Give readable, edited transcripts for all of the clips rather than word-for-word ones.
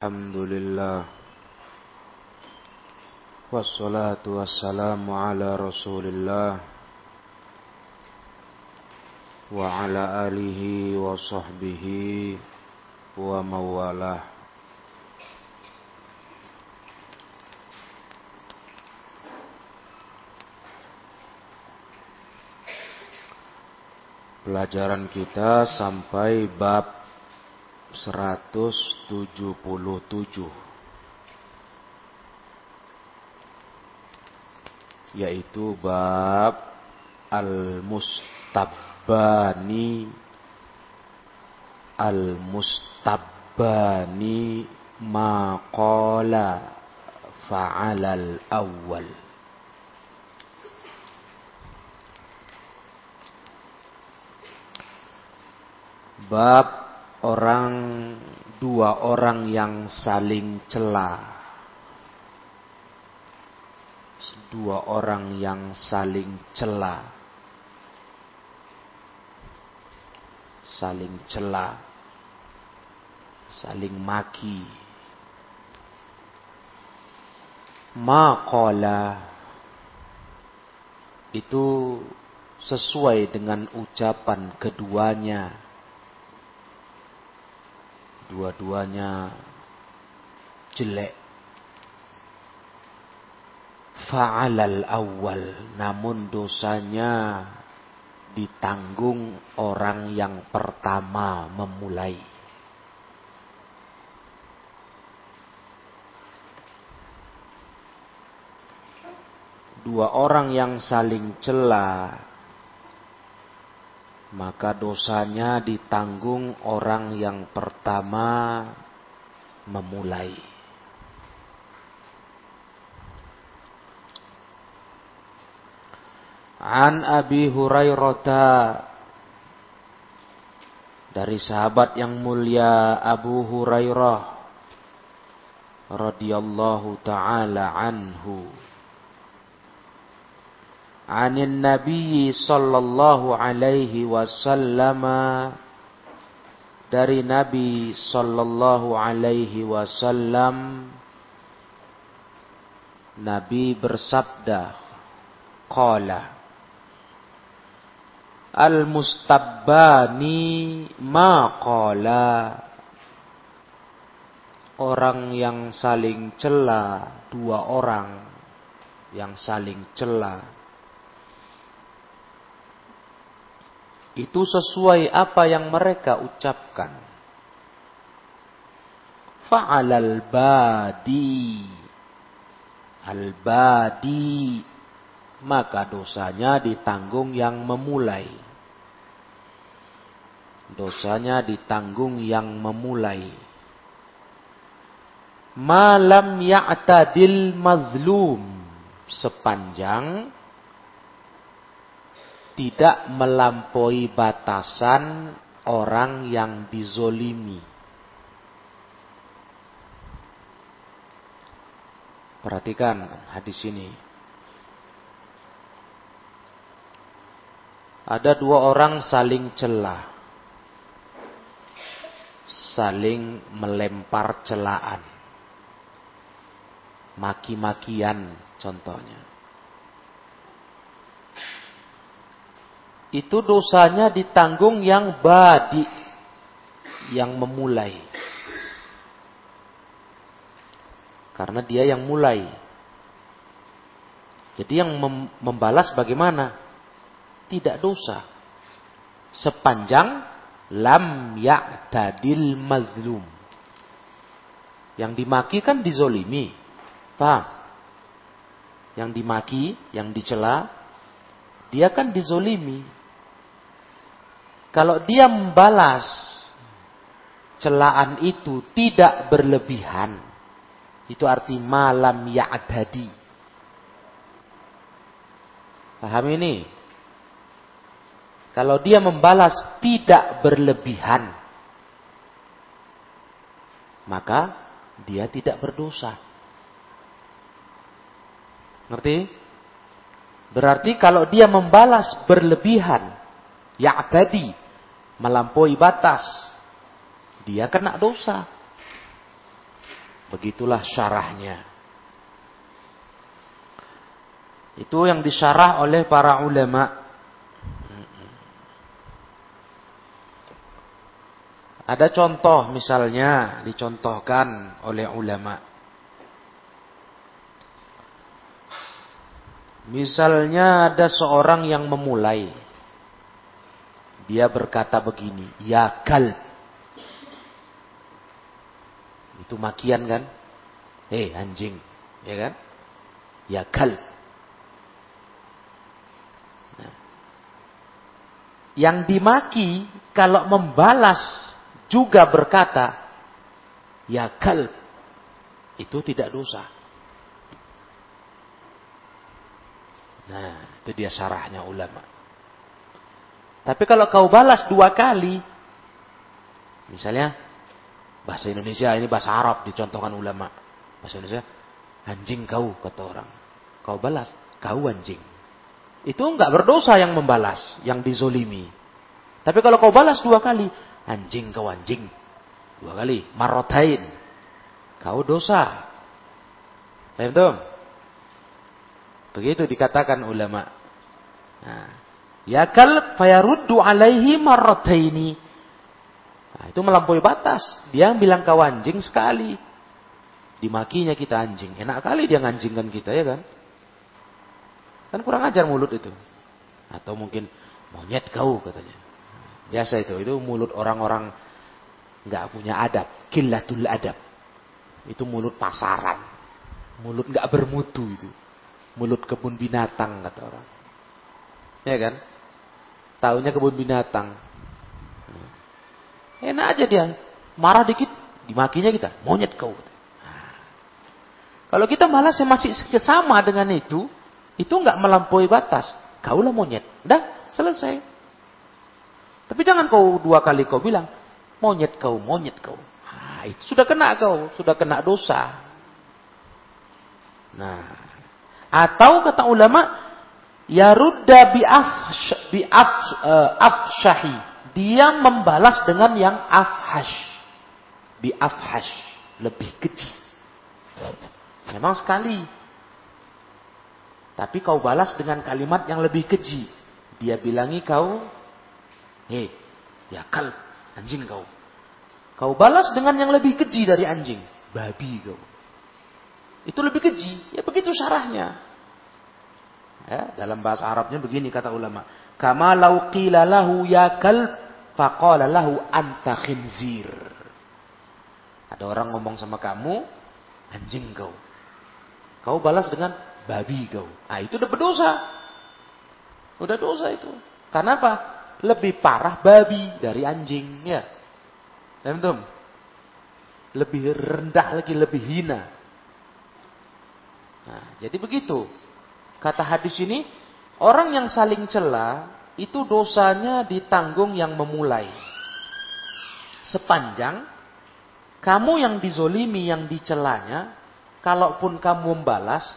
Alhamdulillah, wassalatu wassalamu ala rasulillah, wa ala alihi wa sahbihi wa mawalah. Pelajaran kita sampai bab 177. Yaitu bab Al-Mustabani. Al-Mustabani maqala fa'alal awal. Bab dua orang yang saling cela. Dua orang yang saling cela. Saling cela. Saling maki. Maqala itu sesuai dengan ucapan keduanya. Dua-duanya jelek. Fa'alal awal, namun dosanya ditanggung orang yang pertama memulai. Dua orang yang saling cela, maka dosanya ditanggung orang yang pertama memulai. An Abi Hurairah, dari sahabat yang mulia Abu Hurairah radhiyallahu taala anhu. Anin Nabi sallallahu alaihi wasallam, dari Nabi sallallahu alaihi wasallam, Nabi bersabda, qala Al-Mustabani ma qala, orang yang saling cela, dua orang yang saling cela, itu sesuai apa yang mereka ucapkan. Fa'alal badi. Al-badi, maka dosanya ditanggung yang memulai. Dosanya ditanggung yang memulai. Malam ya'tadil mazlum, sepanjang tidak melampaui batasan orang yang dizolimi. Perhatikan hadis ini. Ada dua orang saling celah, saling melempar celaan, maki-makian contohnya. Itu dosanya ditanggung yang badi, yang memulai. Karena dia yang mulai. Jadi yang membalas bagaimana? Tidak dosa. Sepanjang lam ya'tadil mazlum. Yang dimaki kan dizolimi. Paham? Yang dimaki, yang dicela, dia kan dizolimi. Kalau dia membalas celaan itu tidak berlebihan, itu arti malam ya'adadi. Paham ini? Kalau dia membalas tidak berlebihan, maka dia tidak berdosa. Ngerti? Berarti kalau dia membalas berlebihan, ya'tadi, melampaui batas, dia kena dosa. Begitulah syarahnya. Itu yang disyarah oleh para ulama. Ada contoh misalnya dicontohkan oleh ulama. Misalnya ada seorang yang memulai. Dia berkata begini, ya kal. Itu makian kan? Hei anjing, ya kan? Ya kal. Nah. Yang dimaki kalau membalas juga berkata, ya kalb, itu tidak dosa. Nah, itu dia syarahnya ulama. Tapi kalau kau balas dua kali, misalnya, bahasa Indonesia, ini bahasa Arab dicontohkan ulama. Bahasa Indonesia, anjing kau, kata orang. Kau balas, kau anjing. Itu enggak berdosa yang membalas, yang dizolimi. Tapi kalau kau balas dua kali, anjing kau anjing. Dua kali. Marotain. Kau dosa. Paham tuh? Begitu dikatakan ulama. Nah, ya kal fayaruddu alaihi marotaini. Nah, itu melampaui batas. Dia bilang kau anjing sekali. Dimakinya kita anjing. Enak kali dia nganjingkan kita, ya kan? Kan kurang ajar mulut itu. Atau mungkin monyet kau katanya. Biasa itu mulut orang-orang nggak punya adab, qillatul adab. Itu mulut pasaran, mulut nggak bermutu itu, mulut kebun binatang kata orang, ya kan? Taunya kebun binatang. Enak aja dia, marah dikit, dimakinya kita, monyet kau. Nah. Kalau kita malah masih sama dengan itu nggak melampaui batas. Kaulah monyet, dah selesai. Tapi jangan kau dua kali kau bilang, monyet kau, monyet kau. Nah, itu sudah kena kau, sudah kena dosa. Nah, atau kata ulama, yarudda afshahi. Dia membalas dengan yang afhash. Biafhash, lebih keji. Memang sekali. Tapi kau balas dengan kalimat yang lebih keji. Dia bilangi kau, hei, ya kal, anjing kau. Kau balas dengan yang lebih keji dari anjing. Babi kau. Itu lebih keji. Ya begitu syarahnya. Ya, dalam bahasa Arabnya begini kata ulama. Kama law qila lahu ya kal, faqala lahu anta khinzir. Ada orang ngomong sama kamu, anjing kau. Kau balas dengan babi kau. Ah, itu udah berdosa. Udah dosa itu. Karena apa? Lebih parah babi dari anjing, ya. Teman-teman. Lebih rendah lagi, lebih hina. Nah, jadi begitu. Kata hadis ini, orang yang saling cela itu dosanya ditanggung yang memulai. Sepanjang kamu yang dizolimi, yang dicelanya, kalaupun kamu membalas,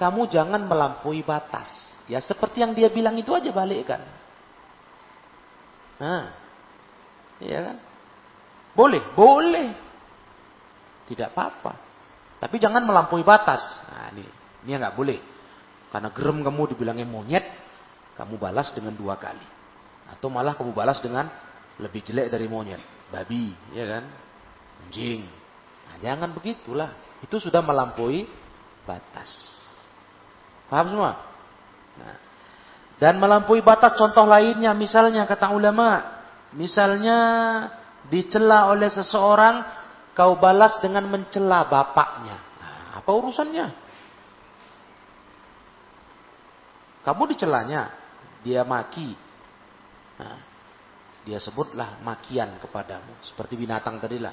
kamu jangan melampaui batas. Ya seperti yang dia bilang itu aja balikkan. Nah, iya kan? Boleh. Tidak apa-apa. Tapi jangan melampaui batas. Nah, ini yang nggak boleh. Karena gerem kamu dibilangnya monyet, kamu balas dengan dua kali. Atau malah kamu balas dengan lebih jelek dari monyet, babi, ya kan? Anjing. Nah, jangan begitulah. Itu sudah melampaui batas. Paham semua? Nah, dan melampaui batas contoh lainnya, misalnya kata ulama, misalnya dicela oleh seseorang, kau balas dengan mencela bapaknya. Nah, apa urusannya? Kamu dicelanya, dia maki. Nah, dia sebutlah makian kepadamu, seperti binatang tadilah,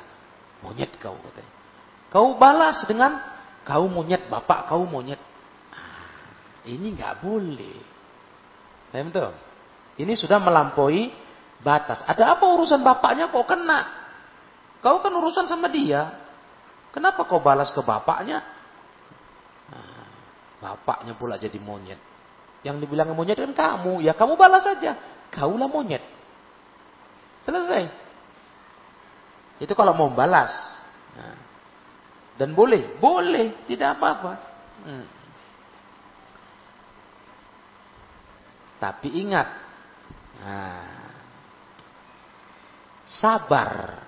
monyet kau katanya. Kau balas dengan kau monyet, bapak kau monyet. Nah, ini nggak boleh. Paham tuh? Ini sudah melampaui batas. Ada apa urusan bapaknya kok kena? Kau kan urusan sama dia. Kenapa kau balas ke bapaknya? Nah, bapaknya pula jadi monyet. Yang dibilang monyet kan kamu. Ya kamu balas saja. Kaulah monyet. Selesai. Itu kalau mau balas. Nah, Dan boleh, tidak apa-apa. Tapi ingat, sabar.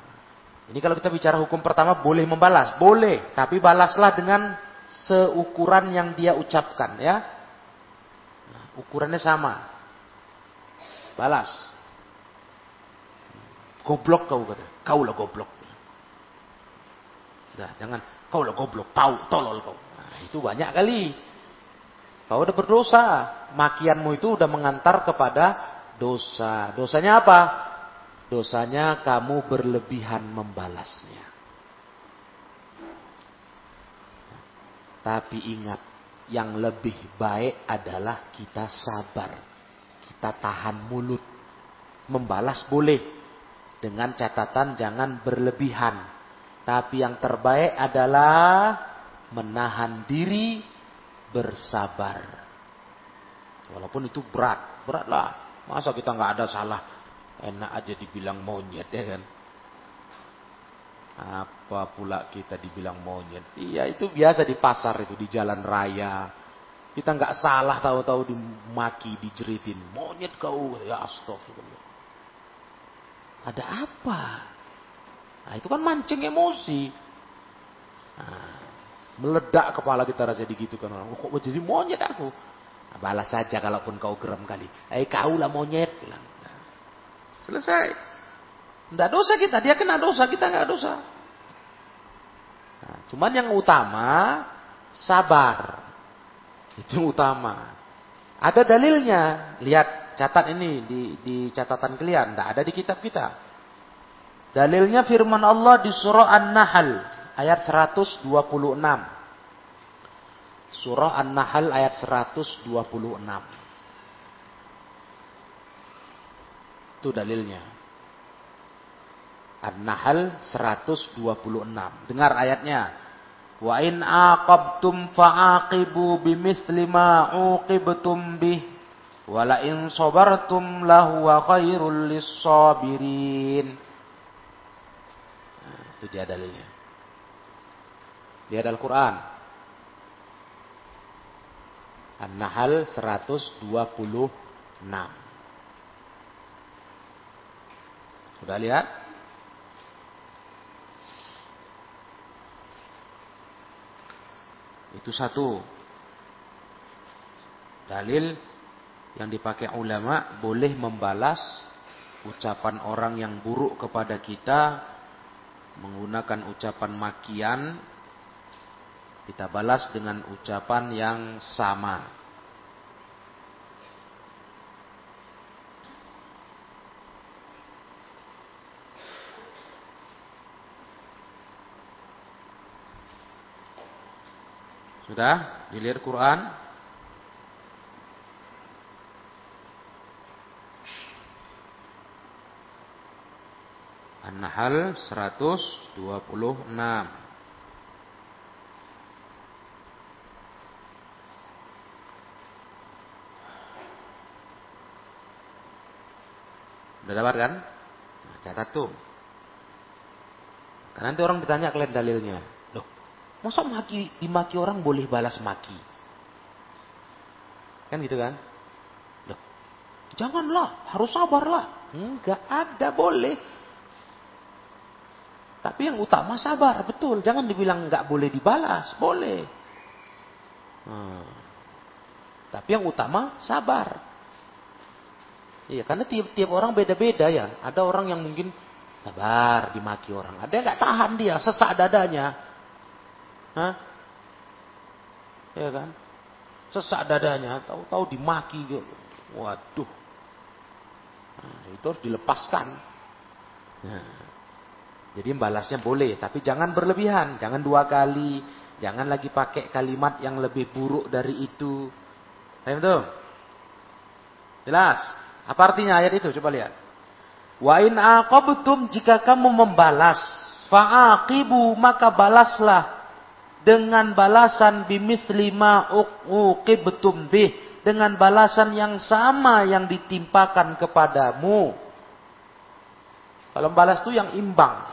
Ini kalau kita bicara hukum pertama, boleh membalas, boleh. Tapi balaslah dengan seukuran yang dia ucapkan, ya. Ukurannya sama. Balas. Goblok kau, kata. Kau lah goblok. Nah, jangan kau lah goblok, kau tolol kau. Nah, itu banyak kali. Kau udah berdosa. Makianmu itu udah mengantar kepada dosa. Dosanya apa? Dosanya kamu berlebihan membalasnya. Tapi ingat, yang lebih baik adalah kita sabar. Kita tahan mulut. Membalas boleh. Dengan catatan jangan berlebihan. Tapi yang terbaik adalah menahan diri, bersabar. Walaupun itu berat. Berat lah. Masa kita nggak ada salah? Enak aja dibilang monyet, ya kan? Apa pula kita dibilang monyet? Iya, itu biasa di pasar itu, di jalan raya. Kita nggak salah, tahu-tahu dimaki, dijeritin. Monyet kau, ya astagfirullah. Ada apa? Nah, itu kan mancing emosi. Nah, meledak kepala kita rasa begitu kan orang. Kok jadi monyet aku? Nah, balas saja kalaupun kau geram kali. Kau lah monyet, bilang. Selesai. Tidak dosa kita. Dia kena dosa. Kita nggak dosa. Nah, cuman yang utama, sabar. Itu utama. Ada dalilnya. Lihat, catat ini di catatan kalian. Tidak ada di kitab kita. Dalilnya firman Allah di surah An-Nahl. Ayat 126. Surah An-Nahl ayat 126. Itu dalilnya. An-Nahl 126. Dengar ayatnya. Wa in aqabtum fa'aqibu bimithli ma uqibtum bih wa la in sabartum lahuwa khairul lis-sabirin. Nah, itu dia dalilnya. Lihat Al-Qur'an. An-Nahl 126. Sudah lihat? Itu satu. Dalil yang dipakai ulama boleh membalas ucapan orang yang buruk kepada kita menggunakan ucapan makian. Kita balas dengan ucapan yang sama. Sudah dilihat Quran. An-Nahl 126. Sudah dapat kan? Nah, catat tuh. Karena nanti orang ditanya kalian dalilnya. Masa dimaki orang boleh balas maki? Kan gitu kan? Loh, janganlah, harus sabarlah. Enggak ada boleh. Tapi yang utama sabar, betul. Jangan dibilang enggak boleh dibalas, boleh. Tapi yang utama sabar. Iya, karena tiap orang beda-beda ya. Ada orang yang mungkin sabar dimaki orang. Ada yang enggak tahan dia, sesak dadanya. Ya kan? Sesak dadanya, tahu-tahu dimaki gitu. Waduh. Nah, itu harus dilepaskan. Nah, jadi membalasnya boleh, tapi jangan berlebihan, jangan dua kali, jangan lagi pakai kalimat yang lebih buruk dari itu. Paham tuh? Jelas. Apa artinya ayat itu? Coba lihat. Wa in aqabtum, jika kamu membalas, fa'aqibu, maka balaslah dengan balasan bimithli ma uqibtum bih, dengan balasan yang sama yang ditimpakan kepadamu. Kalau balas itu yang imbang.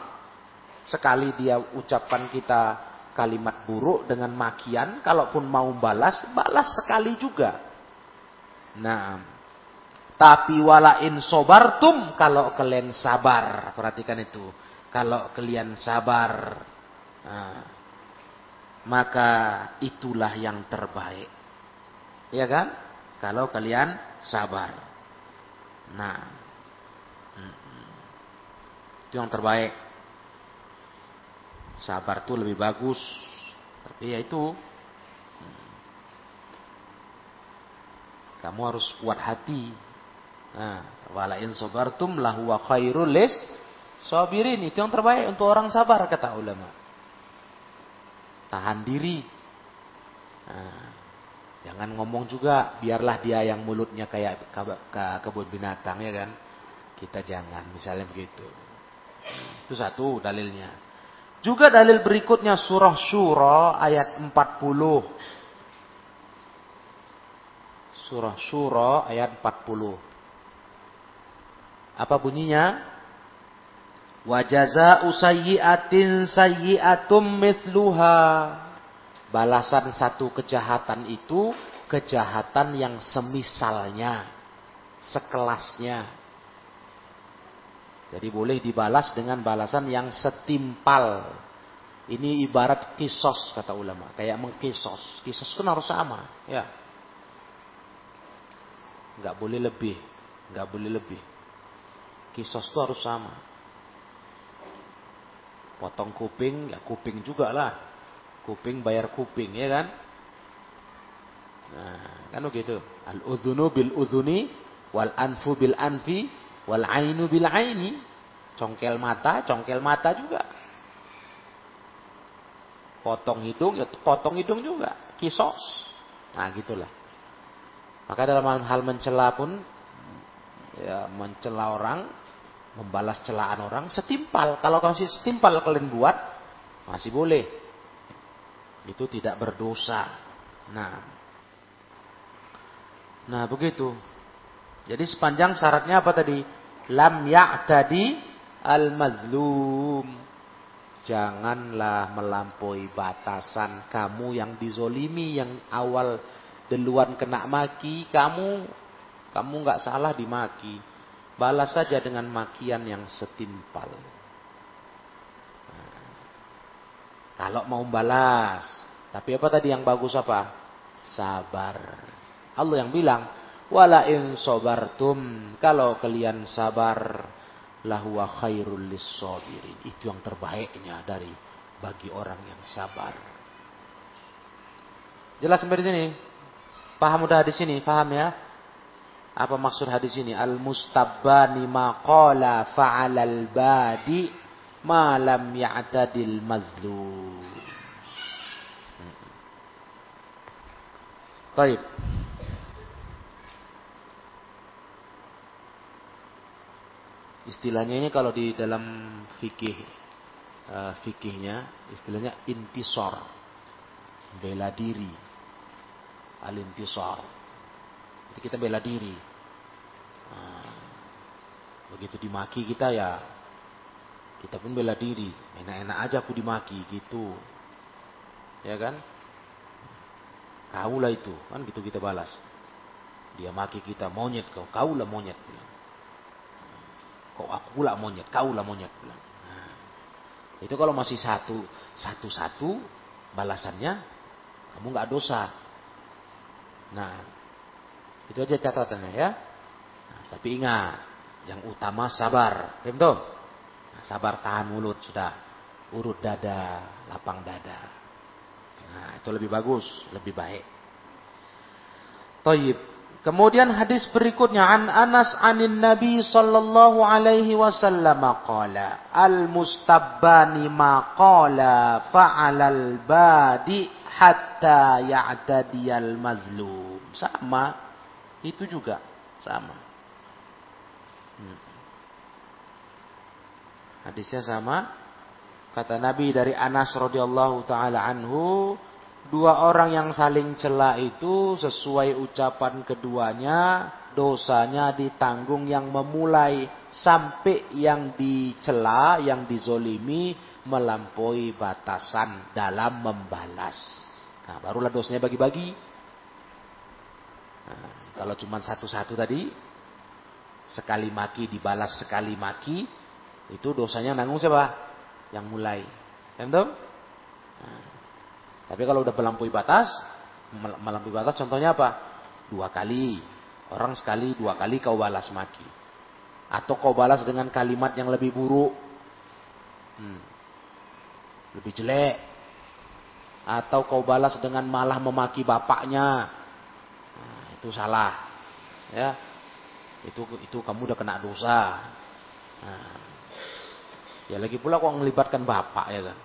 Sekali dia ucapan kita kalimat buruk dengan makian, kalaupun mau balas, balas sekali juga. Nah, tapi walain sobartum, kalau kalian sabar, perhatikan itu, kalau kalian sabar, nah, maka itulah yang terbaik, ya kan? Kalau kalian sabar, nah, itu yang terbaik. Sabar itu lebih bagus. Tapi ya itu. Kamu harus kuat hati. Walain sabartum lahuwa khairul lis sabirin. Itu yang terbaik untuk orang sabar, kata ulama. Tahan diri. Jangan ngomong juga. Biarlah dia yang mulutnya kayak kebun binatang, ya kan. Kita jangan. Misalnya begitu. Itu satu dalilnya. Juga dalil berikutnya surah Syurah ayat 40. Surah Syurah ayat 40. Apa bunyinya? Wa jazaa'u sayyi'atin sayyi'atum mithluha. Balasan satu kejahatan itu kejahatan yang semisalnya, sekelasnya. Jadi boleh dibalas dengan balasan yang setimpal. Ini ibarat qisas, kata ulama. Kayak mengqisas. Qisas itu harus sama. Ya. Nggak boleh lebih. Nggak boleh lebih. Qisas itu harus sama. Potong kuping, ya kuping juga lah. Kuping bayar kuping, ya kan? Nah, kan begitu. Al-udhunu bil-udhuni wal-anfu bil-anfi wal ainu bil aini, congkel mata juga. Potong hidung, ya potong hidung juga, qisas. Nah, gitulah. Maka dalam hal mencela pun, ya mencela orang, membalas celaan orang setimpal. Kalau masih setimpal kalian buat, masih boleh. Itu tidak berdosa. Nah begitu. Jadi sepanjang syaratnya apa tadi? Lam ya'tadi al-mazlum. Janganlah melampaui batasan kamu yang dizolimi. Yang awal duluan kena maki. Kamu gak salah dimaki. Balas saja dengan makian yang setimpal. Nah, kalau mau balas. Tapi apa tadi yang bagus apa? Sabar. Allah yang bilang. Walain sobartum, kalau kalian sabar, lahuwa khairul lissabirin. Itu yang terbaiknya dari bagi orang yang sabar. Jelas sampai di sini? Paham udah hadis ini? Paham ya? Apa maksud hadis ini? Al-Mustabani maqala fa'alal badi ma lam ya'tadil mazlum. Baik. Istilahnya ini kalau di dalam fikihnya istilahnya intisor, bela diri, al-intisor. Jadi kita bela diri. Begitu dimaki kita, ya kita pun bela diri. Enak-enak aja aku dimaki gitu, ya kan? Kaulah itu kan gitu kita balas. Dia maki kita, monyet kau, kaulah monyet. Aku lah monyet, kau lah monyet. Nah, itu kalau masih satu balasannya, kamu nggak dosa. Nah, itu aja catatannya ya. Nah, tapi ingat, yang utama sabar, betul? Nah, sabar, tahan mulut sudah, urut dada, lapang dada. Nah, itu lebih bagus, lebih baik. Toyib. Kemudian hadis berikutnya an Anas anin Nabi sallallahu alaihi wasallam qala al-mustabbani ma qala fa'alal badi hatta ya'tadiyal mazlum. Sama itu juga sama. Hadisnya sama. Kata Nabi dari Anas radhiyallahu taala anhu, dua orang yang saling cela itu sesuai ucapan keduanya dosanya ditanggung yang memulai sampai yang dicela, yang dizolimi melampaui batasan dalam membalas. Nah, barulah dosanya bagi-bagi. Nah, kalau cuma satu-satu tadi, sekali maki dibalas sekali maki, itu dosanya nanggung siapa? Yang mulai. Entah? Nah, tapi kalau udah melampaui batas contohnya apa? 2 kali. Orang sekali 2 kali kau balas maki. Atau kau balas dengan kalimat yang lebih buruk. Lebih jelek. Atau kau balas dengan malah memaki bapaknya. Nah, itu salah. Ya. Itu kamu udah kena dosa. Nah. Ya lagi pula kok melibatkan bapak ya kan.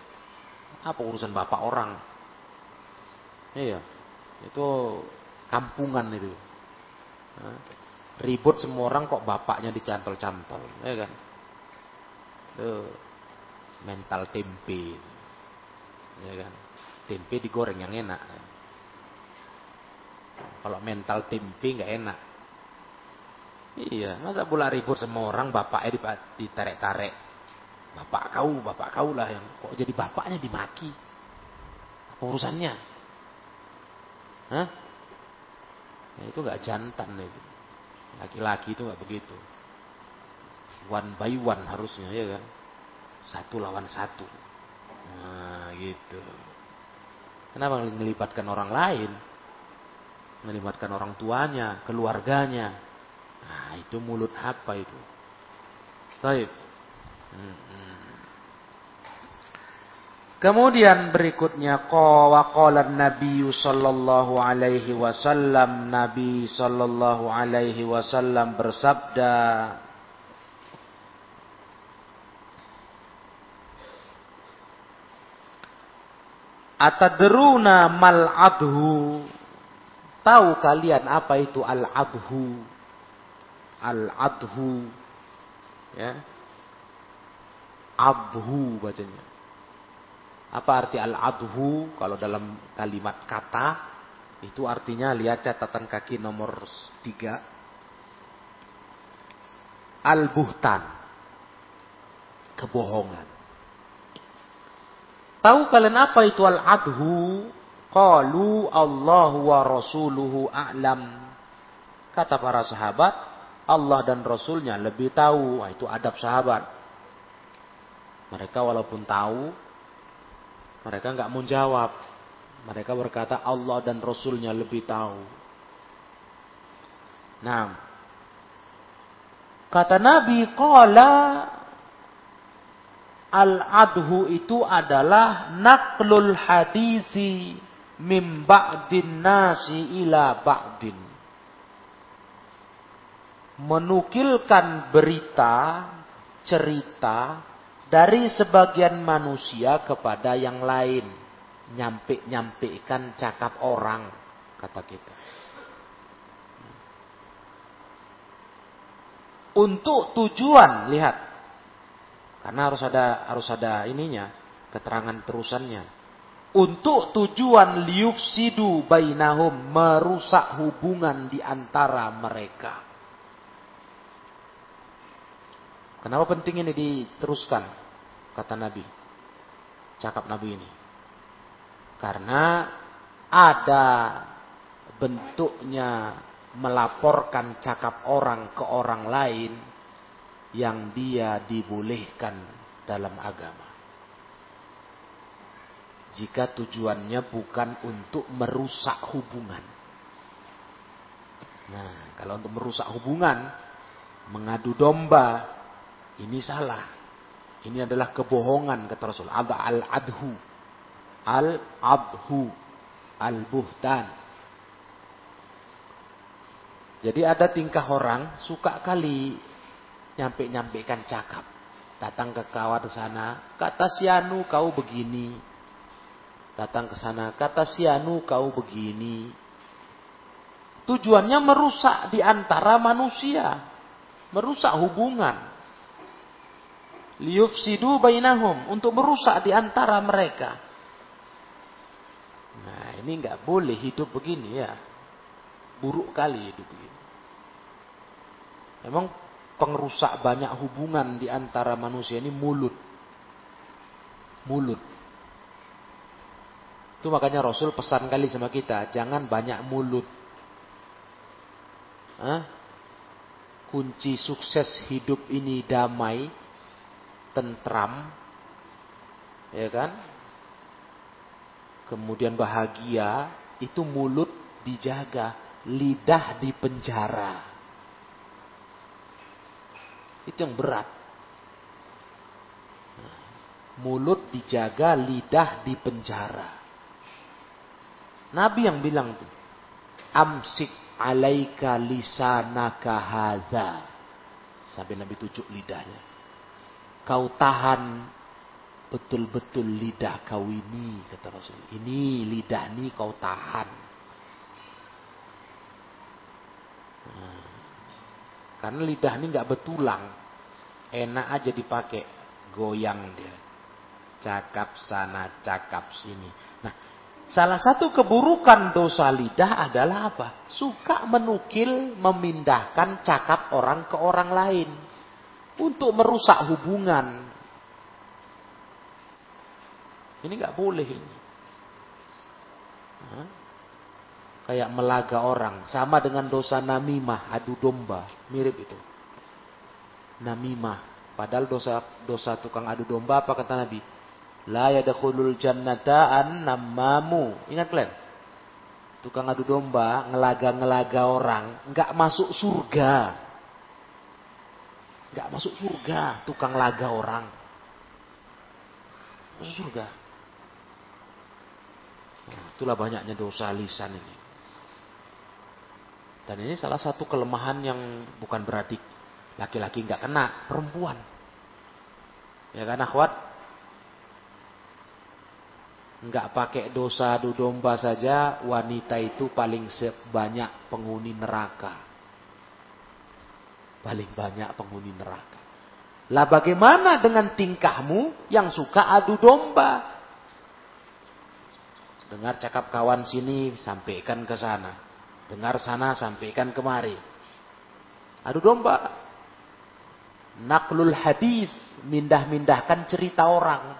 Apa urusan bapak orang? Iya. Itu kampungan itu. Nah, ribut semua orang kok bapaknya dicantol-cantol, ya kan? Tuh, mental tempe, ya kan? Tempe digoreng yang enak. Kalau mental tempe nggak enak. Iya, masa pula ribut semua orang bapaknya ditarik-tarik. Bapak kau lah yang kok jadi bapaknya dimaki. Apa urusannya? Hah? Nah, itu gak jantan itu. Laki-laki itu gak begitu. One by one harusnya ya kan. 1 lawan 1. Nah gitu. Kenapa melibatkan orang lain? Melibatkan orang tuanya, keluarganya. Nah itu mulut apa itu? Taib. Kemudian berikutnya qawlan Nabiyyu sallallahu alaihi wasallam, Nabi sallallahu alaihi wasallam bersabda, atadruna mal adhu, tahu kalian apa itu al adhu? Al adhu ya, adhu bacanya. Apa arti al-adhu? Kalau dalam kalimat kata, itu artinya lihat catatan kaki nomor 3. Al-buhtan. Kebohongan. Tahu kalian apa itu al-adhu? Qalu Allahu wa rasuluhu a'lam. Kata para sahabat, Allah dan Rasulnya lebih tahu. Nah, itu adab sahabat. Mereka walaupun tahu, mereka nggak mau jawab. Mereka berkata Allah dan Rasulnya lebih tahu. Nah, kata Nabi, qala al-adhu itu adalah naqlul hadisi min ba'din nasi ila ba'din. Menukilkan berita, cerita dari sebagian manusia kepada yang lain. Nyampe-nyampekan cakap orang, kata kita. Untuk tujuan, lihat. Karena harus ada ininya, keterangan terusannya. Untuk tujuan liyufsidu bainahum, merusak hubungan di antara mereka. Kenapa penting ini diteruskan, kata Nabi, cakap Nabi ini? Karena ada bentuknya melaporkan cakap orang ke orang lain yang dia dibolehkan dalam agama. Jika tujuannya bukan untuk merusak hubungan. Nah, kalau untuk merusak hubungan, mengadu domba, ini salah. Ini adalah kebohongan, kata Rasul. Al-adhu. Al-adhu. Al-buhtan. Jadi ada tingkah orang suka kali nyampe-nyampekan cakap. Datang ke kawan sana, kata si anu kau begini. Datang ke sana, kata si anu kau begini. Tujuannya merusak di antara manusia. Merusak hubungan. Liyufsidu bainahum, untuk merusak di antara mereka. Nah, ini enggak boleh hidup begini ya. Buruk kali hidup begini. Memang pengrusak banyak hubungan di antara manusia ini mulut. mulut. Itu makanya Rasul pesan kali sama kita, jangan banyak mulut. Kunci sukses hidup ini damai, tentram, ya kan? Kemudian bahagia, itu mulut dijaga, lidah dipenjara. Itu yang berat. Mulut dijaga, lidah dipenjara. Nabi yang bilang tuh, amsik alaika lisanaka hadza. Sambil Nabi tunjuk lidahnya. Kau tahan betul-betul lidah kau ini, kata Rasul. Ini lidah ini kau tahan. Karena lidah ini nggak betulang, enak aja dipakai, goyang dia, cakap sana, cakap sini. Nah, salah satu keburukan dosa lidah adalah apa? Suka menukil, memindahkan cakap orang ke orang lain untuk merusak hubungan. Ini nggak boleh ini. Kayak melaga orang, sama dengan dosa namimah, adu domba, mirip itu. Namimah, padahal dosa tukang adu domba apa kata Nabi? La yadkhulul jannata an-namamu. Ingat kalian? Tukang adu domba ngelaga-ngelaga orang, nggak masuk surga. Nggak masuk surga tukang laga orang. Masuk surga. Itulah banyaknya dosa lisan ini. Dan ini salah satu kelemahan yang bukan berarti laki-laki nggak kena, perempuan. Ya kan akhwat? Nggak pakai dosa adu domba saja, wanita itu paling banyak penghuni neraka. Paling banyak penghuni neraka. Lah bagaimana dengan tingkahmu yang suka adu domba? Dengar cakap kawan sini, sampaikan ke sana. Dengar sana, sampaikan kemari. Adu domba. Naqlul hadis, mindah-mindahkan cerita orang.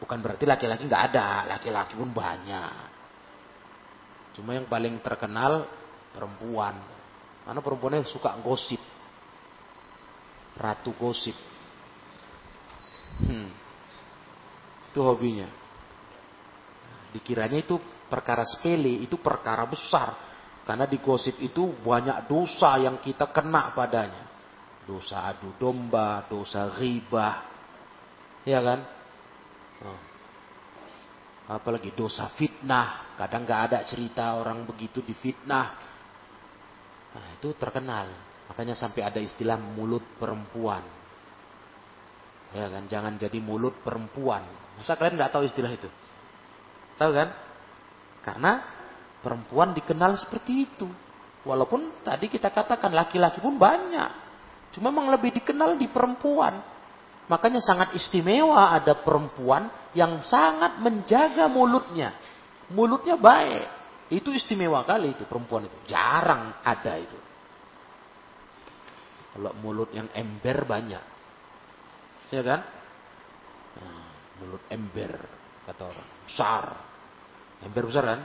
Bukan berarti laki-laki nggak ada, laki-laki pun banyak. Cuma yang paling terkenal perempuan. Karena perempuannya suka gosip. Ratu gosip. Itu hobinya. Dikiranya itu perkara sepele, itu perkara besar. Karena di gosip itu banyak dosa yang kita kena padanya. Dosa adu domba, dosa ghibah. Ya kan? Apalagi dosa fitnah. Kadang gak ada cerita orang begitu difitnah. Nah, itu terkenal. Makanya sampai ada istilah mulut perempuan. Ya kan? Jangan jadi mulut perempuan. Masa kalian gak tahu istilah itu? Tahu kan? Karena perempuan dikenal seperti itu. Walaupun tadi kita katakan laki-laki pun banyak. Cuma memang lebih dikenal di perempuan. Makanya sangat istimewa ada perempuan yang sangat menjaga mulutnya. Mulutnya baik. Itu istimewa kali itu perempuan itu. Jarang ada itu. Kalau mulut yang ember banyak. Ya kan? Nah, mulut ember kata orang. Besar. Ember besar kan?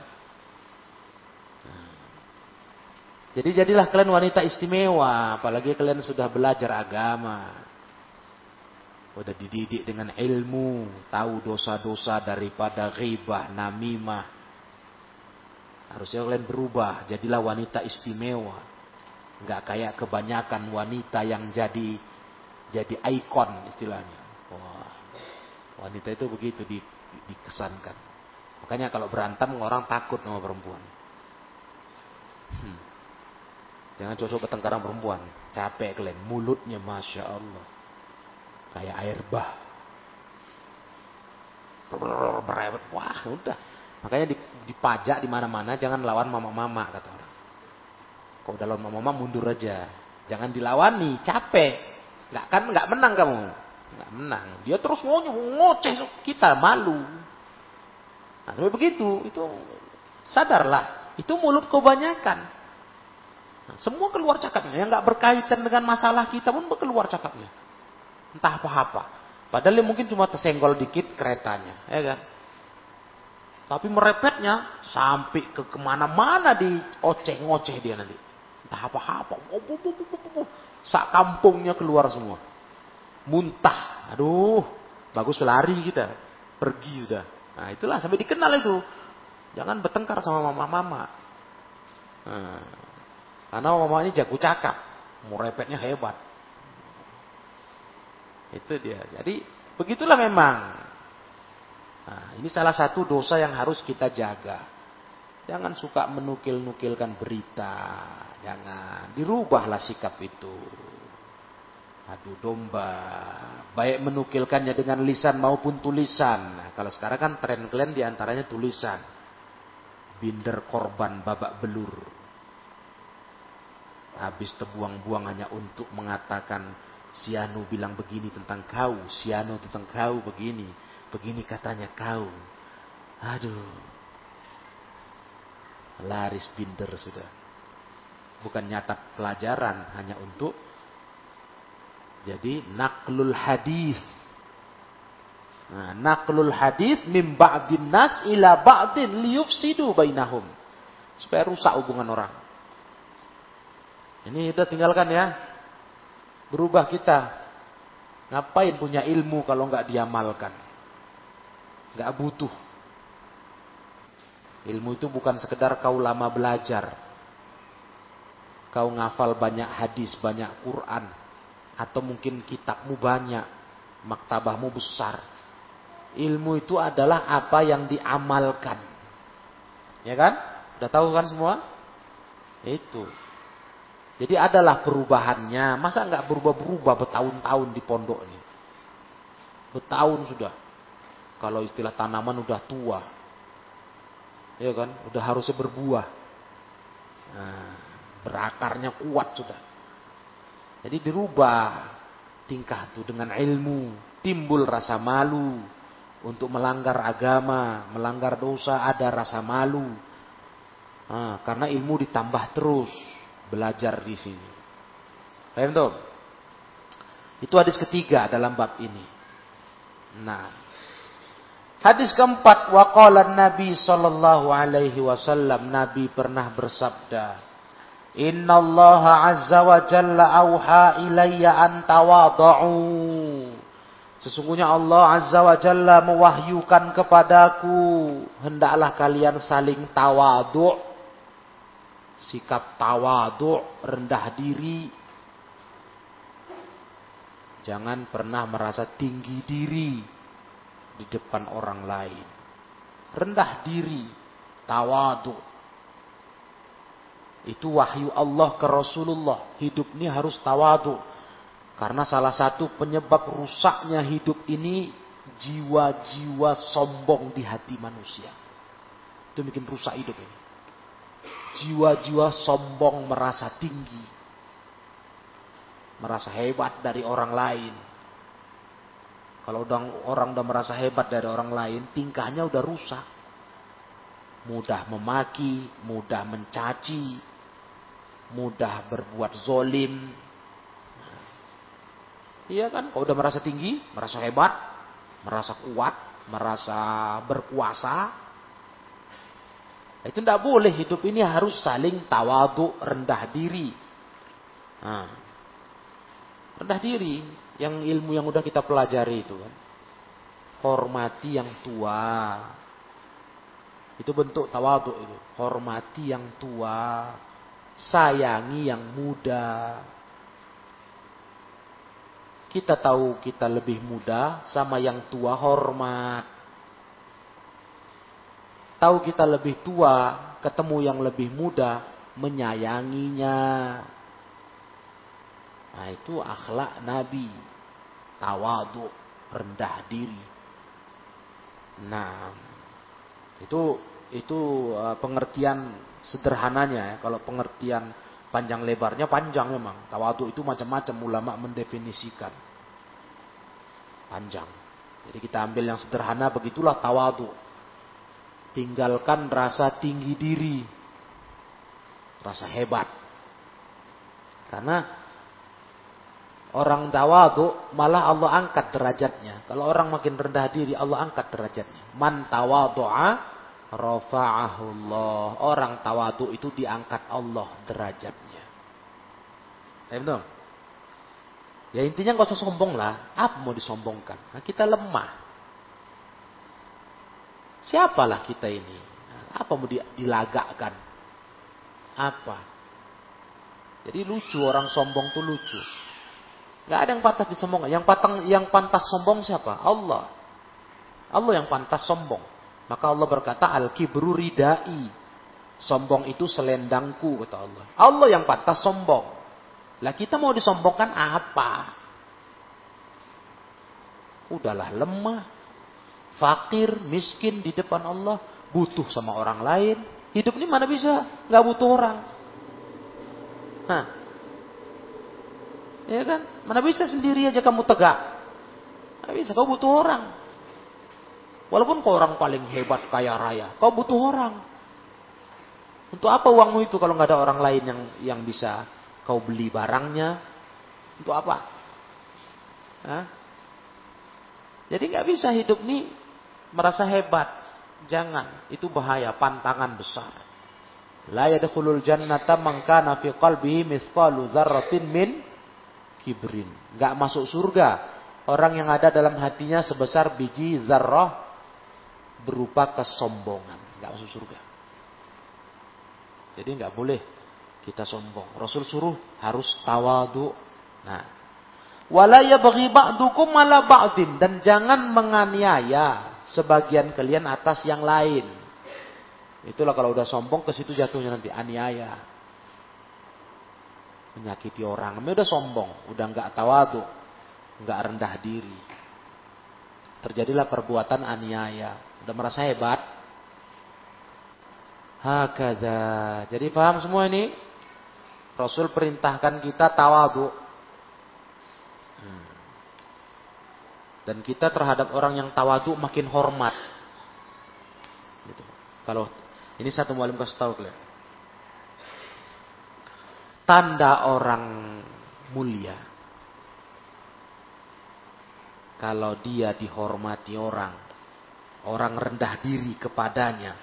Jadi jadilah kalian wanita istimewa, apalagi kalian sudah belajar agama. Sudah dididik dengan ilmu, tahu dosa-dosa daripada ghibah, namimah. Harusnya kalian berubah, jadilah wanita istimewa. Enggak kayak kebanyakan wanita yang jadi ikon istilahnya. Wah. Wanita itu begitu dikesankan. Makanya kalau berantem orang takut sama perempuan. Jangan cocok pertengkaran perempuan. Capek kalian. Mulutnya Masya Allah. Kayak air bah. Wah udah. Makanya dipajak di mana-mana. Jangan lawan mama-mama kata orang. Kalau udah lawan mama-mama mundur aja. Jangan dilawani. Capek. Nggak menang kamu. Nggak menang. Dia terus ngoceh. Kita malu. Nah, sampai begitu, itu sadarlah, itu mulut kebanyakan. Nah, semua keluar cakapnya, yang nggak berkaitan dengan masalah kita pun keluar cakapnya. Entah apa-apa. Padahal dia mungkin cuma tersenggol dikit keretanya, ya kan? Tapi merepetnya sampai ke kemana-mana di oceh-ngoceh dia nanti. Entah apa-apa. Sak kampungnya keluar semua. Muntah. Aduh, bagus lari kita. Pergi sudah. Nah itulah sampai dikenal itu. Jangan bertengkar sama mama-mama. Nah, karena mama ini jago cakap. Merepetnya hebat. Itu dia. Jadi begitulah memang. Nah, ini salah satu dosa yang harus kita jaga. Jangan suka menukil-nukilkan berita. Jangan. Dirubahlah sikap itu. Adu domba. Baik menukilkannya dengan lisan maupun tulisan. Nah, kalau sekarang kan tren kalian diantaranya tulisan. Binder korban babak belur. Habis terbuang-buang hanya untuk mengatakan si Anu bilang begini tentang kau. Si Anu tentang kau begini. Begini katanya kau. Aduh. Laris binder sudah. Bukan nyata pelajaran. Hanya untuk. Jadi naklul hadis. Nah, naklul hadis. Mim ba'din nas ila ba'din liyufsidu bainahum. Supaya rusak hubungan orang. Ini udah tinggalkan ya. Berubah kita. Ngapain punya ilmu kalau nggak diamalkan. Nggak butuh. Ilmu itu bukan sekedar kau lama belajar. Kau ngafal banyak hadis, banyak Quran. Atau mungkin kitabmu banyak. Maktabahmu besar. Ilmu itu adalah apa yang diamalkan. Ya kan? Udah tahu kan semua? Itu. Jadi adalah perubahannya. Masa nggak berubah-berubah bertahun-tahun di pondok ini? Bertahun sudah. Kalau istilah tanaman udah tua. Ya kan? Udah harusnya berbuah. Nah, berakarnya kuat sudah. Jadi dirubah tingkah itu dengan ilmu. Timbul rasa malu. Untuk melanggar agama. Melanggar dosa ada rasa malu. Nah, karena ilmu ditambah terus. Belajar di sini. Paham tuh? Itu hadis ketiga dalam bab ini. Nah. Hadis keempat, waqala Nabi sallallahu alaihi wasallam, Nabi pernah bersabda, "Innallaha azza wa jalla auha ilayya an tawadhu." Sesungguhnya Allah azza wa jalla mewahyukan kepadaku, hendaklah kalian saling tawadhu. Sikap tawadhu, rendah diri. Jangan pernah merasa tinggi diri di depan orang lain. Rendah diri. Tawadhu. Itu wahyu Allah ke Rasulullah. Hidup ini harus tawadhu. Karena salah satu penyebab rusaknya hidup ini. Jiwa-jiwa sombong di hati manusia. Itu bikin rusak hidup ini. Jiwa-jiwa sombong merasa tinggi. Merasa hebat dari orang lain. Kalau orang udah merasa hebat dari orang lain, tingkahnya udah rusak. Mudah memaki, mudah mencaci, mudah berbuat zolim. Iya kan? Kalau udah merasa tinggi, merasa hebat, merasa kuat, merasa berkuasa. Itu tidak boleh. Hidup ini harus saling tawadhu, rendah diri. Nah, rendah diri. Yang ilmu yang udah kita pelajari itu kan. Hormati yang tua. Itu bentuk tawadhu itu. Hormati yang tua. Sayangi yang muda. Kita tahu kita lebih muda. Sama yang tua hormat. Tahu kita lebih tua. Ketemu yang lebih muda. Menyayanginya. Nah itu akhlak Nabi. Tawadhu, rendah diri. Nah, itu pengertian sederhananya ya. Kalau pengertian panjang lebarnya panjang memang. Tawadhu itu macam-macam ulama mendefinisikan. Panjang. Jadi kita ambil yang sederhana, begitulah tawadhu. Tinggalkan rasa tinggi diri. Rasa hebat. Karena orang tawadhu malah Allah angkat derajatnya. Kalau orang makin rendah diri, Allah angkat derajatnya. Man tawadhu'a rafa'ahullah. Orang tawadhu itu diangkat Allah derajatnya. Paham? Ya intinya enggak usah sombong lah. Apa mau disombongkan? Nah, kita lemah. Siapalah kita ini? Apa mau dilagakkan? Apa? Jadi lucu, orang sombong tuh lucu. Gak ada yang pantas disombong. Yang pantas sombong siapa? Allah. Allah yang pantas sombong. Maka Allah berkata, Al-Kibru ridai. Sombong itu selendangku, kata Allah. Allah yang pantas sombong. Lah kita mau disombongkan apa? Udahlah lemah. Fakir, miskin di depan Allah, butuh sama orang lain. Hidup ini mana bisa nggak butuh orang? Nah, ya kan? Mana bisa sendiri aja kamu tegak? Nggak bisa, kau butuh orang. Walaupun kau orang paling hebat kaya raya, kau butuh orang. Untuk apa uangmu itu kalau nggak ada orang lain yang bisa kau beli barangnya? Untuk apa? Hah? Jadi nggak bisa hidup nih merasa hebat. Jangan, itu bahaya, pantangan besar. La yadkhulul jannata man kana fi qalbihi mithqalu dzarratin min kibrin. Enggak masuk surga orang yang ada dalam hatinya sebesar biji dzarrah berupa kesombongan. Enggak masuk surga. Jadi enggak boleh kita sombong. Rasul suruh harus tawadhu. Nah, wala yabghi ba'dukum 'ala ba'din, dan jangan menganiaya sebagian kalian atas yang lain. Itulah kalau udah sombong ke situ jatuhnya nanti, aniaya. Menyakiti orang. Namanya udah sombong, udah enggak tawadhu, enggak rendah diri. Terjadilah perbuatan aniaya, udah merasa hebat. Hakadza. Jadi paham semua ini? Rasul perintahkan kita tawadhu. Dan kita terhadap orang yang tawadhu makin hormat. Gitu. Kalau ini satu muallim kasih tahu kalian. Tanda orang mulia, kalau dia dihormati orang, orang rendah diri kepadanya,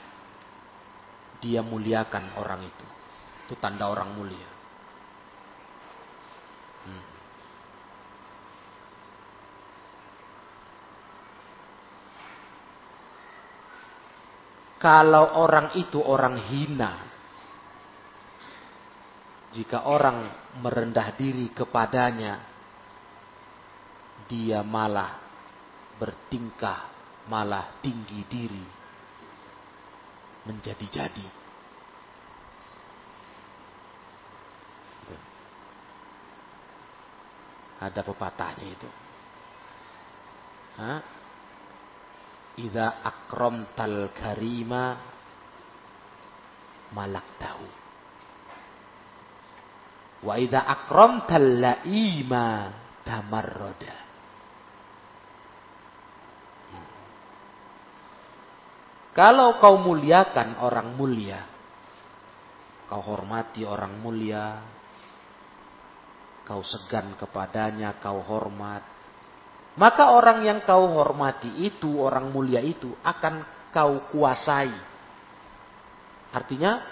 dia muliakan orang itu. Itu tanda orang mulia. Kalau orang itu orang hina, jika orang merendah diri kepadanya, dia malah bertingkah, malah tinggi diri, menjadi-jadi. Ada pepatahnya itu. Hah? Idza akramtal karima malaktahu. Wa idza akramtal laima tamarrada. Kalau kau muliakan orang mulia, kau hormati orang mulia, kau segan kepadanya, kau hormat, maka orang yang kau hormati itu, orang mulia itu, akan kau kuasai. Artinya,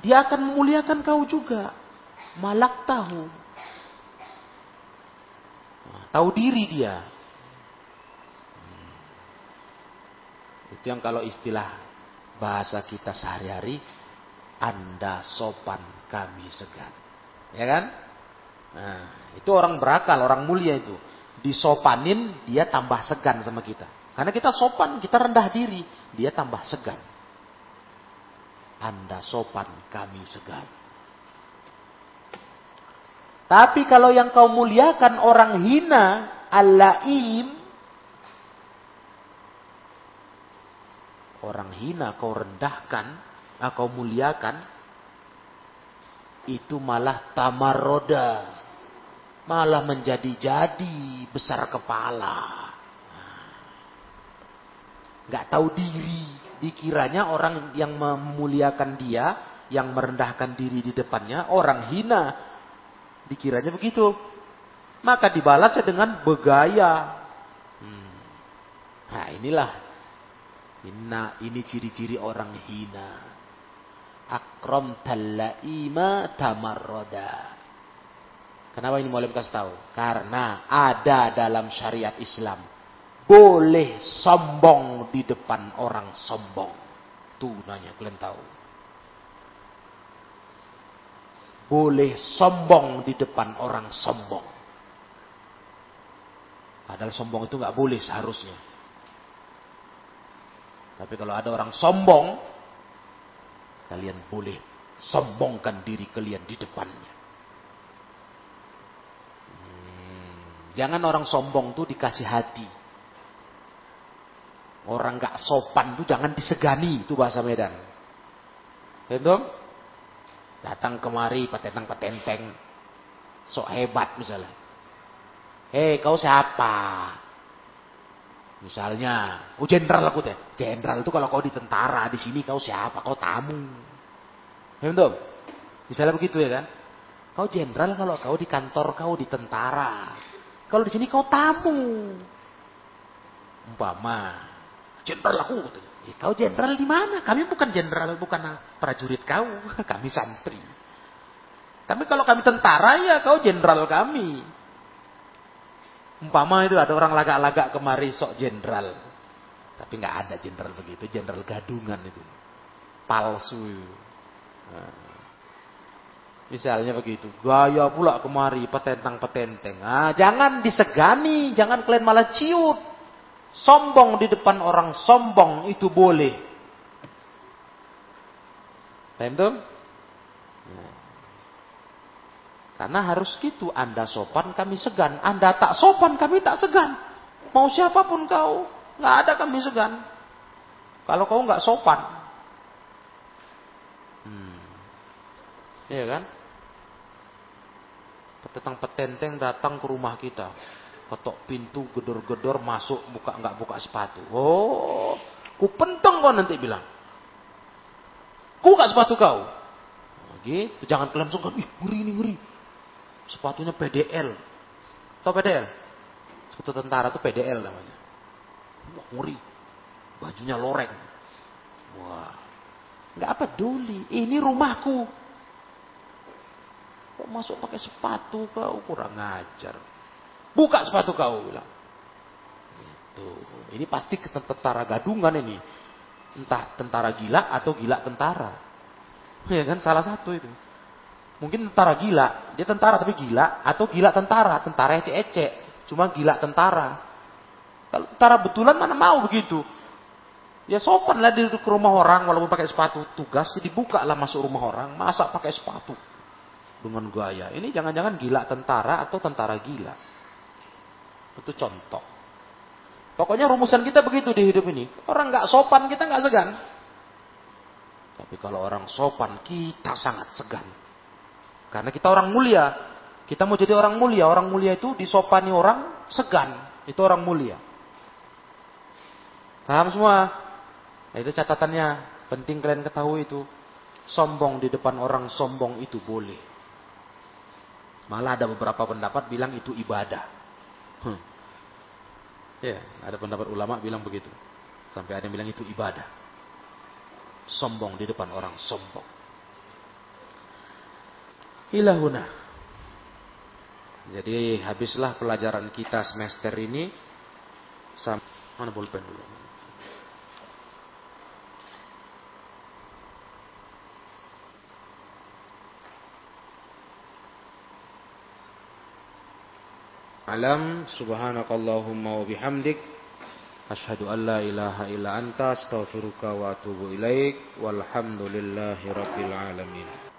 dia akan memuliakan kau juga. Malak tahu. Tahu diri dia. Itu yang kalau istilah bahasa kita sehari-hari, Anda sopan, kami segan. Ya kan? Nah, itu orang berakal, orang mulia itu. Disopanin, dia tambah segan sama kita. Karena kita sopan, kita rendah diri. Dia tambah segan. Anda sopan, kami segan. Tapi kalau yang kau muliakan orang hina, al-laim. Orang hina kau rendahkan, kau muliakan. Itu malah tamarroda. Malah menjadi-jadi, besar kepala. Gak tahu diri. Dikiranya orang yang memuliakan dia, yang merendahkan diri di depannya, orang hina. Dikiranya begitu. maka dibalasnya dengan bergaya. Nah inilah, ini ciri-ciri orang hina. Akram talaima tamarroda. Kenapa ini mu'allim kasih tahu? Karena ada dalam syariat Islam, boleh sombong di depan orang sombong. Tuh nanya, kalian tahu? Boleh sombong di depan orang sombong. Padahal sombong itu nggak boleh seharusnya. Tapi kalau ada orang sombong, kalian boleh sombongkan diri kalian di depannya. Jangan orang sombong tuh dikasih hati. Orang gak sopan tuh jangan disegani. Itu bahasa Medan. Betul? Datang kemari patenteng-patenteng. Sok hebat misalnya. Hei kau siapa? Misalnya. Oh jenderal aku teh. Jenderal itu kalau kau di tentara. Di sini kau siapa? Kau tamu. Betul? Misalnya begitu ya kan. Kau jenderal kalau kau di kantor kau di tentara. Kalau di sini kau tamu. Umpama, jenderal aku. Ya, kau jenderal di mana? Kami bukan jenderal, bukan prajurit kau. Kami santri. Tapi kalau kami tentara ya kau jenderal kami. Umpama itu ada orang lagak-lagak kemari sok jenderal. Tapi nggak ada jenderal begitu. Jenderal gadungan itu. Palsu. Nah. Misalnya begitu, gaya pula kemari, petentang-petenteng. Nah, jangan disegani, jangan kalian malah ciut. Sombong di depan orang sombong itu boleh. Paham tuh? Nah. Karena harus gitu, Anda sopan kami segan, Anda tak sopan kami tak segan. Mau siapapun kau, nggak ada kami segan. Kalau kau nggak sopan, iya kan? Petentang petenteng datang ke rumah kita, ketok pintu, gedor-gedor, masuk, buka nggak buka sepatu. Oh, ku penteng kau nanti bilang, ku buka sepatu kau. Nah, gitu, jangan kalian sungkan. Ih, ngeri ini ngeri. Sepatunya PDL, tau PDL? Sepatu tentara tuh PDL namanya. Wah, ngeri. Bajunya loreng. Wah, nggak apa peduli. Ini rumahku. Kok masuk pakai sepatu kau, kurang ajar. Buka sepatu kau bilang. Gitu. Ini pasti tentara gadungan ini. Entah tentara gila atau gila tentara. Ya kan salah satu itu. Mungkin tentara gila, dia tentara tapi gila atau gila tentara, tentara ecek-ecek, cuma gila tentara. Kalau tentara betulan mana mau begitu. Ya sopanlah dia duduk ke rumah orang walaupun pakai sepatu, tugasnya dibuka lah masuk rumah orang, masa pakai sepatu. Dengan gaya. Ini jangan-jangan gila tentara atau tentara gila. Itu contoh. Pokoknya rumusan kita begitu di hidup ini. Orang gak sopan kita gak segan. Tapi kalau orang sopan kita sangat segan. Karena kita orang mulia. Kita mau jadi orang mulia. Orang mulia itu disopani orang segan. Itu orang mulia. Paham semua? Nah, itu catatannya. Penting kalian ketahui itu. Sombong di depan orang sombong itu boleh. Malah ada beberapa pendapat bilang itu ibadah. Ya, ada pendapat ulama bilang begitu. Sampai ada yang bilang itu ibadah. Sombong di depan orang sombong. Ilahuna. Jadi habislah pelajaran kita semester ini. Mana bolpen dulu. Alam subhanakallahumma wa bihamdik asyhadu an la ilaha illa anta astaghfiruka wa atubu ilaik walhamdulillahi rabbil alamin.